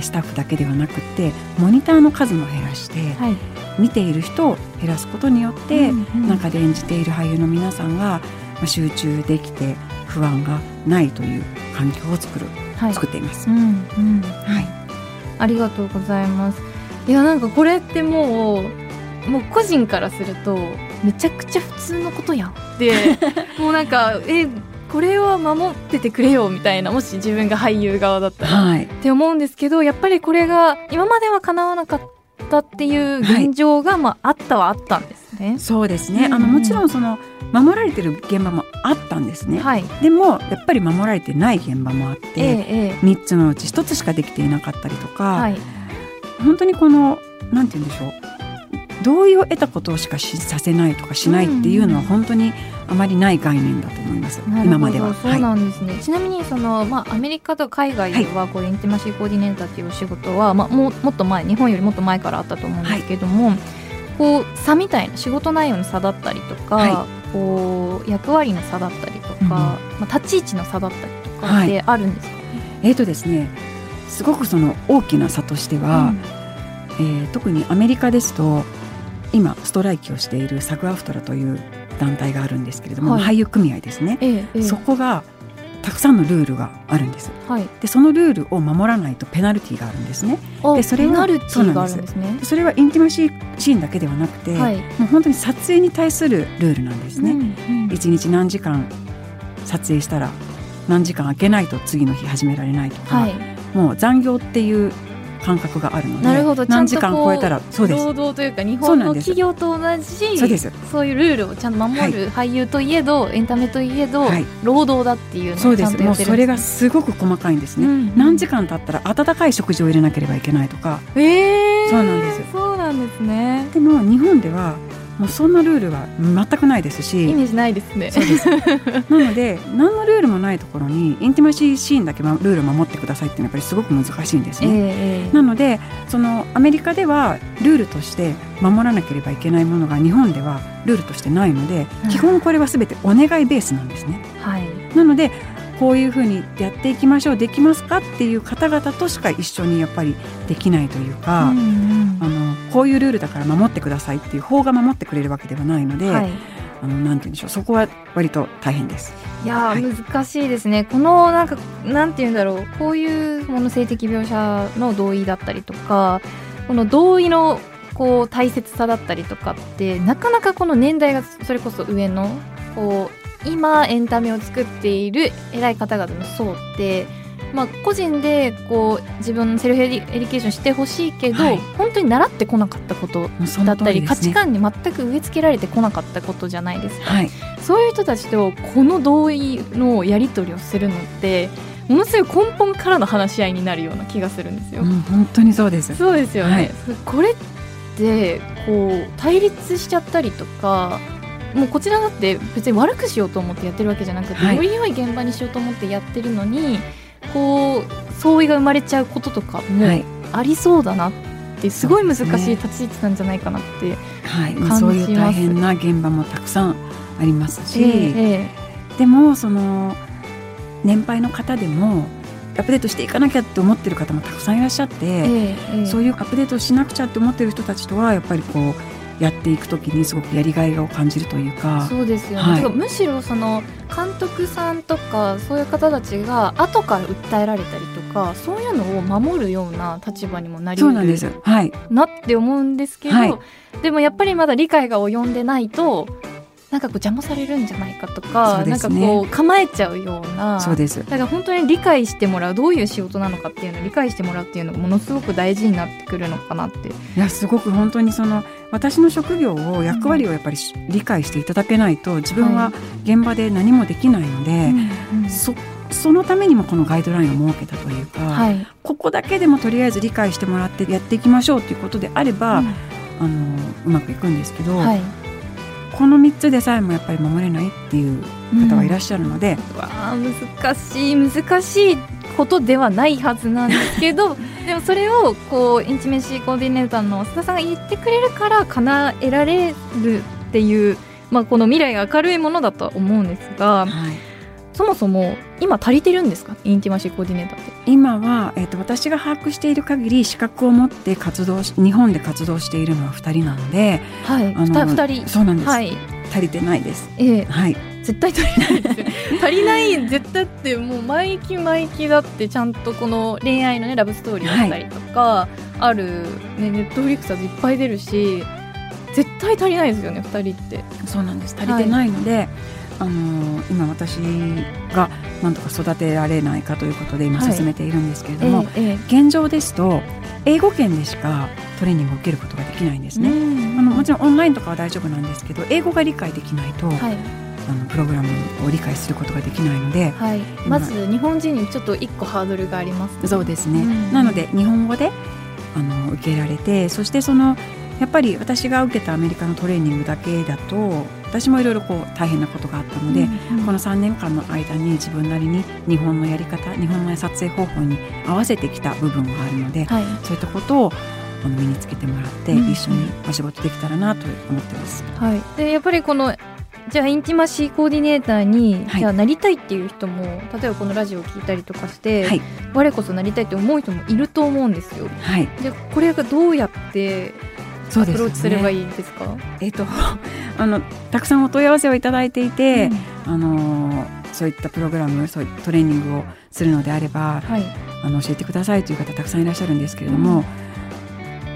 スタッフだけではなくてモニターの数も減らして、はい見ている人を減らすことによって、うんうん、中で演じている俳優の皆さんが集中できて不安がないという環境を作る、はい、作っています、うんうんはい、ありがとうございます。いやなんかこれってもう、もう個人からするとめちゃくちゃ普通のことやんってもうなんかえこれは守っててくれよみたいなもし自分が俳優側だったら、はい、って思うんですけどやっぱりこれが今までは叶わなかったったっていう現状が、はい、まあ、あったはあったんですね。そうですね、うんうん、あのもちろんその守られてる現場もあったんですね、はい、でもやっぱり守られてない現場もあって、えー、みっつのうちひとつしかできていなかったりとか、はい、本当にこのなんて言うんでしょう、同意を得たことをしかしさせないとかしないっていうのは本当にあまりない概念だと思います、うん、今までは。そうなんですね、はい、ちなみにその、まあ、アメリカと海外ではこうインティマシーコーディネーターというお仕事は、まあ、も, もっと前、日本よりもっと前からあったと思うんですけども、はい、こう差みたいな、仕事内容の差だったりとか、はい、こう役割の差だったりとか、うん、まあ、立ち位置の差だったりとかってあるんですかね。はい、えーとですね、すごくその大きな差としては、うん、えー、特にアメリカですと今ストライキをしているサグアフトラという団体があるんですけれども、はい、俳優組合ですね、ええ、そこがたくさんのルールがあるんです、はい、でそのルールを守らないとペナルティがあるんですね。でそれはペナルティがあるんですね。それはインティマシーシーンだけではなくて、はい、もう本当に撮影に対するルールなんですね、うんうん、いちにち何時間撮影したら何時間空けないと次の日始められないとか、はい、もう残業っていう感覚があるので、なるほど、ちゃんとこう何時間超えたら、そうです、労働というか日本の企業と同じ、そうです、そういうルールをちゃんと守る、はい、俳優といえどエンタメといえど、はい、労働だっていうのをちゃんとやってるんですね。そうです、もうそれがすごく細かいんですね、うんうん、何時間経ったら温かい食事を入れなければいけないとか、えー、そうなんです、そうなんですね。でも日本ではもうそんなルールは全くないですし、イメージないですね。そうです。なので何のルールもないところにインティマシーシーンだけルールを守ってくださいっていうのはやっぱりすごく難しいんですね、えー、なのでそのアメリカではルールとして守らなければいけないものが日本ではルールとしてないので、うん、基本これは全てお願いベースなんですね、はい、なのでこういうふうにやっていきましょう、できますかっていう方々としか一緒にやっぱりできないというか、うんうん、あのこういうルールだから守ってくださいっていう法が守ってくれるわけではないので、はい、あのなんて言うんでしょう、そこは割と大変です。いや、はい、難しいですね。このなんかなんて言うんだろう、こういうもの性的描写の同意だったりとか、この同意のこう大切さだったりとかってなかなかこの年代がそれこそ上のこう今エンタメを作っている偉い方々の層って、まあ、個人でこう自分のセルフエデュケーションしてほしいけど、はい、本当に習ってこなかったことだったり、ね、価値観に全く植え付けられてこなかったことじゃないですか、はい、そういう人たちとこの同意のやり取りをするのってものすごい根本からの話し合いになるような気がするんですよ、うん、本当にそうです。そうですよね、はい、これってこう対立しちゃったりとか、もうこちらだって別に悪くしようと思ってやってるわけじゃなくて、はい、より良い現場にしようと思ってやってるのにこう相違が生まれちゃうこととかもありそうだなってすごい難しい立ち位置なんじゃないかなって感じます、はい、そういう大変な現場もたくさんありますし、えーえー、でもその年配の方でもアップデートしていかなきゃって思ってる方もたくさんいらっしゃって、えーえー、そういうアップデートしなくちゃって思ってる人たちとはやっぱりこうやっていくときにすごくやりがいを感じるというか。そうですよね、はい、むしろその監督さんとかそういう方たちが後から訴えられたりとかそういうのを守るような立場にもなりうる な, んです、はい、なって思うんですけど、はい、でもやっぱりまだ理解が及んでないとなんかこう邪魔されるんじゃないかとか、ね、なんかこう構えちゃうような。そうです。だから本当に理解してもらう、どういう仕事なのかっていうのを理解してもらうっていうのがものすごく大事になってくるのかなって。いや、すごく本当にその私の職業を役割をやっぱり理解していただけないと、うん、自分は現場で何もできないので、はい、そそのためにもこのガイドラインを設けたというか、はい、ここだけでもとりあえず理解してもらってやっていきましょうということであれば、うん、あのうまくいくんですけど、はい、このみっつでさえもやっぱり守れないっていう方はいらっしゃるので、うん、わあ、難しい難しいことではないはずなんですけどでもそれをこうインティメシーコーディネーターの須田さんが言ってくれるから叶えられるっていう、まあ、この未来が明るいものだと思うんですが、はい、そもそも今足りてるんですか、インティマシーコーディネーターって。今は、えーと、私が把握している限り資格を持って活動し日本で活動しているのはふたりなので、はい、あのふたり。そうなんです、はい、足りてないです、えーはい、絶対足りないです足りない絶対って、もう毎期毎期だってちゃんとこの恋愛の、ね、ラブストーリーだったりとか、はい、ある、ね、ネットフリックスはいっぱい出るし絶対足りないですよね、ふたりって。そうなんです、足りてないので、はい、あの今私がなんとか育てられないかということで今進めているんですけれども、はい、ええ、現状ですと英語圏でしかトレーニングを受けることができないんですね。あのもちろんオンラインとかは大丈夫なんですけど、英語が理解できないと、はい、あのプログラムを理解することができないので、はい、まず日本人にちょっと一個ハードルがあります、ね、そうですね、うん、なので日本語であの受けられて、そしてそのやっぱり私が受けたアメリカのトレーニングだけだと私もいろいろこう大変なことがあったので、うんうん、このさんねんかんの間に自分なりに日本のやり方、日本の撮影方法に合わせてきた部分があるので、はい、そういったことをあの身につけてもらって、うん、一緒にお仕事できたらなと思ってます、はい、でやっぱりこのじゃあインティマシーコーディネーターに、はい、じゃあなりたいっていう人も、例えばこのラジオを聞いたりとかして、はい、我こそなりたいって思う人もいると思うんですよ、はい、でこれがどうやってアプローチすればいいですか？そうですね、えーと、あのたくさんお問い合わせをいただいていて、うん、あのそういったプログラム、そういったトレーニングをするのであれば、はい、あの教えてくださいという方たくさんいらっしゃるんですけれども、うん、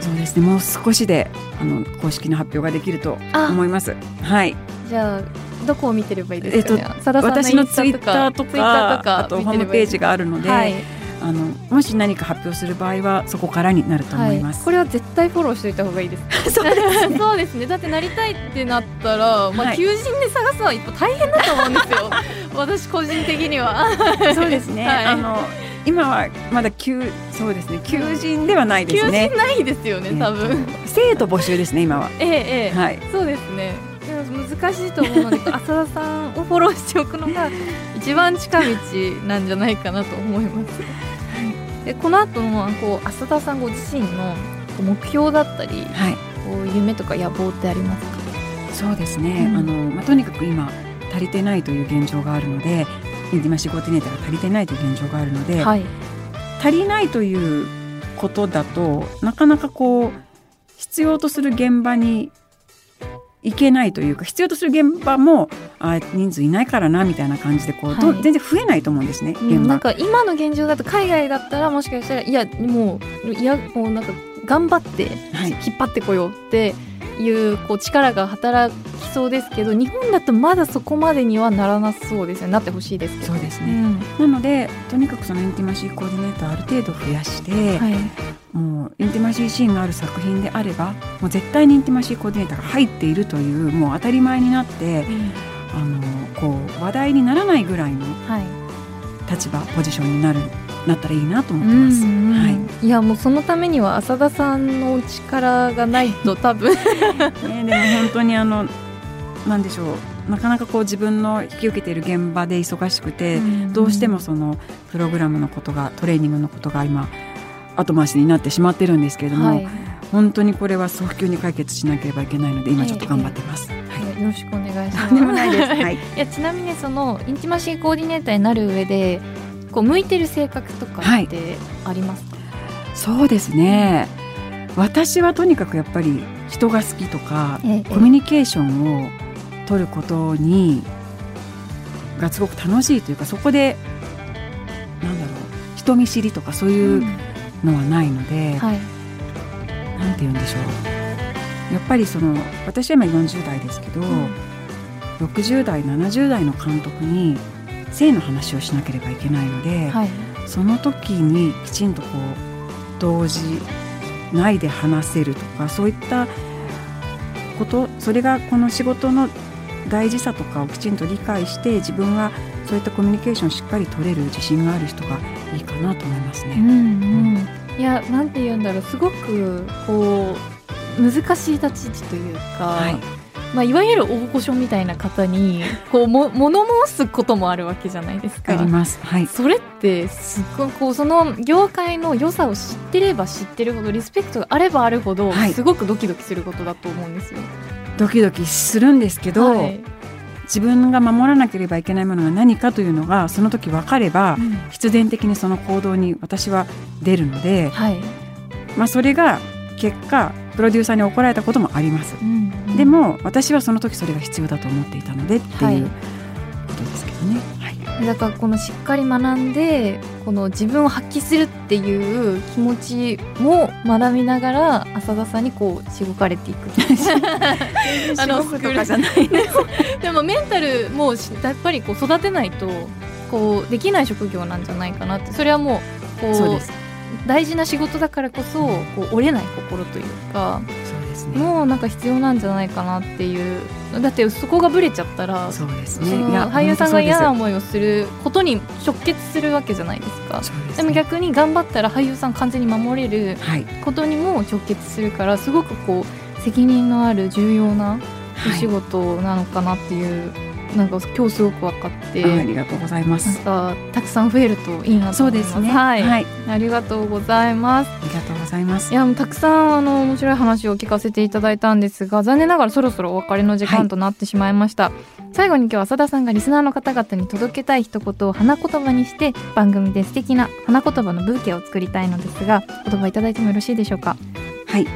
そうですね、もう少しであの公式の発表ができると思います、はい、じゃあどこを見てればいいですかね、えー、とさださんの私のツイッターと か, とかあとホームページがあるので、はい、あのもし何か発表する場合はそこからになると思います、はい、これは絶対フォローしておいた方がいいですそうですねそうですね、だってなりたいってなったら、まあ、求人で探すのは一歩大変だと思うんですよ私個人的にはそうですね、はい、あの今はまだ求、そうですね、求人ではないですね、求人ないですよね、多分、えー、生徒募集ですね今は、えーえーはい、そうですね、難しいと思うので浅田さんをフォローしておくのが一番近道なんじゃないかなと思いますでこの後もこう浅田さんご自身の目標だったり、はい、こう夢とか野望ってありますか？そうですね、うん、あのまあ、とにかく今足りてないという現状があるので、インティマシーコーディネーターが足りてないという現状があるので、はい、足りないということだとなかなかこう必要とする現場にいけないというか、必要とする現場もあ人数いないからなみたいな感じでこう、はい、全然増えないと思うんですね現場、うん、なんか今の現状だと海外だったらもしかしたらいやもう、いやもうなんか頑張って、はい、引っ張ってこようっていう、 こう力が働きそうですけど、日本だとまだそこまでにはならなそうですよね、なってほしいですけど、そうですね、うん、なのでとにかくそのインティマシーコーディネーターある程度増やして、はい、もうインティマシーシーンがある作品であればもう絶対にインティマシーコーディネーターが入っているというもう当たり前になって、うん、あのこう話題にならないぐらいの立場、はい、ポジションになるなったらいいなと思ってます、うんうん、はい、いやもうそのためには浅田さんの力がないと多分、ね、でも本当にあのなんでしょう、なかなかこう自分の引き受けている現場で忙しくて、うんうん、どうしてもそのプログラムのことがトレーニングのことが今後回しになってしまってるんですけれども、はい、本当にこれは早急に解決しなければいけないので今ちょっと頑張ってます、ええええ、はい、よろしくお願いします。でもないです、はい、いやちなみにそのインティマシーコーディネーターになる上でこう向いてる性格とかってありますか？はい、そうですね、私はとにかくやっぱり人が好きとか、ええ、コミュニケーションを取ることにがすごく楽しいというか、そこでなんだろう人見知りとかそういう、うん、のはないので、はい、なんて言うんでしょう、やっぱりその私は今よんじゅう代ですけど、うん、ろくじゅう代ななじゅう代の監督に性の話をしなければいけないので、はい、その時にきちんとこう同時内で話せるとか、そういったこと、それがこの仕事の大事さとかをきちんと理解して、自分がそういったコミュニケーションをしっかり取れる自信がある人がいいかなと思いますね、うんうんうん、いやなんて言うんだろう、すごくこう難しい立ち位置というか、はい、まあ、いわゆる大御所みたいな方にこうも物申すこともあるわけじゃないですか。あります、はい、それってすごくこうその業界の良さを知ってれば知ってるほど、リスペクトがあればあるほど、はい、すごくドキドキすることだと思うんですよ。ドキドキするんですけど、はい、自分が守らなければいけないものが何かというのがその時分かれば、うん、必然的にその行動に私は出るので、はい、まあ、それが結果プロデューサーに怒られたこともあります、うんうん、でも私はその時それが必要だと思っていたのでっていうことですけどね、はいはい、だからこのしっかり学んでこの自分を発揮するっていう気持ちも学びながら浅田さんにこうしごかれていくあのしごくとかじゃないねでもメンタルもやっぱりこう育てないとこうできない職業なんじゃないかなって、それはも う, こう大事な仕事だからこそこう折れない心というか、そうですね、もうなんか必要なんじゃないかなっていう。だってそこがブレちゃったら、そうですね、その俳優さんが嫌な思いをすることに直結するわけじゃないですか。 そうですね、でも逆に頑張ったら俳優さん完全に守れることにも直結するから、はい、すごくこう責任のある重要なお仕事なのかなっていう、はい、なんか今日すごく分かって あ, ありがとうございます。なんかたくさん増えるといいなと思います。そうですね、はいはい、ありがとうございます。ありがとうございます。いやもうたくさんあの面白い話を聞かせていただいたんですが、残念ながらそろそろお別れの時間となってしまいました、はい、最後に今日浅田さんがリスナーの方々に届けたい一言を花言葉にして番組で素敵な花言葉のブーケを作りたいのですが、言葉いただいてもよろしいでしょうか。はい、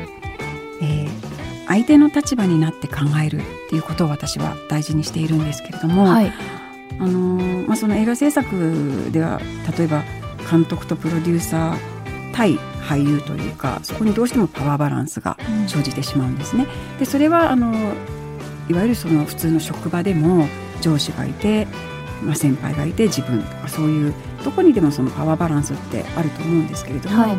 えー相手の立場になって考えるっていうことを私は大事にしているんですけれども、はい、あのーまあ、その映画制作では例えば監督とプロデューサー対俳優というか、そこにどうしてもパワーバランスが生じてしまうんですね、うん、でそれはあのいわゆるその普通の職場でも上司がいて、まあ、先輩がいて自分とか、そういうどこにでもそのパワーバランスってあると思うんですけれども、はい、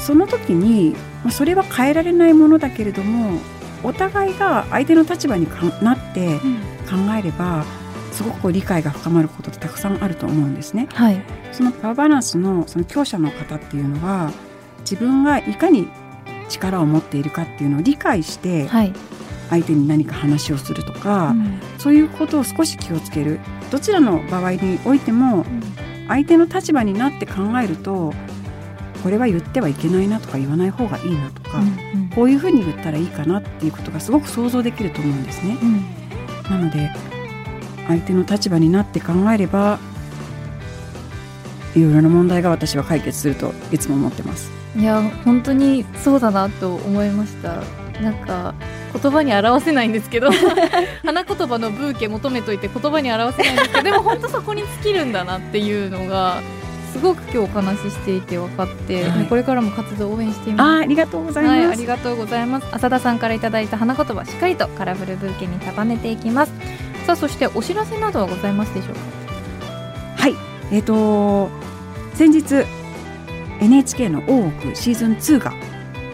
その時にそれは変えられないものだけれども、お互いが相手の立場になって考えればすごく理解が深まることってたくさんあると思うんですね、はい、そのパワーバランス の, その強者の方っていうのは自分がいかに力を持っているかっていうのを理解して相手に何か話をするとか、はい、うん、そういうことを少し気をつける。どちらの場合においても相手の立場になって考えると、これは言ってはいけないなとか言わない方がいいなとか、うんうん、こういうふうに言ったらいいかなっていうことがすごく想像できると思うんですね、うん、なので相手の立場になって考えればいろいろな問題が私は解決するといつも思ってます。いや本当にそうだなと思いました。なんか言葉に表せないんですけど花言葉のブーケ求めといて言葉に表せないんですけど、でも本当そこに尽きるんだなっていうのがすごく今日お話ししていて分かって、はい、これからも活動を応援しています。あ、ありがとうございます、はい、ありがとうございます。浅田さんからいただいた花言葉、しっかりとカラフルブーケに束ねていきます。さあ、そしてお知らせなどはございますでしょうか。はい、えーと先日 エヌエイチケー の大奥シーズンツーが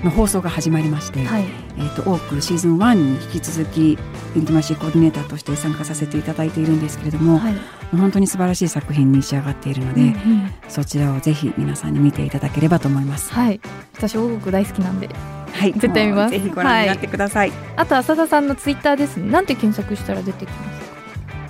の放送が始まりまして、はい、えーと大奥シーズンワンに引き続きインティマシーコーディネーターとして参加させていただいているんですけれども、はい、本当に素晴らしい作品に仕上がっているので、うんうん、そちらをぜひ皆さんに見ていただければと思います、はい、私大奥大好きなんで、はい、絶対見ます。ぜひご覧になってください、はい、あと浅田さんのツイッターですね、なんて検索したら出てきますか。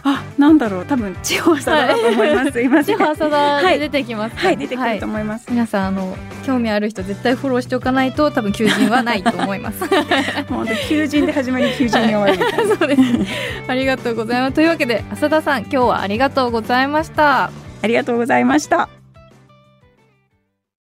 あ、なんだろう、多分地方浅田だと思います、はい、地方浅田で出てきます、ね、はい、はい、出てくると思います、はい、皆さんあの興味ある人絶対フォローしておかないと多分求人はないと思いますもう求人で始まり求人に終わるみたいなそうです、ありがとうございます。というわけで浅田さん、今日はありがとうございました。ありがとうございました。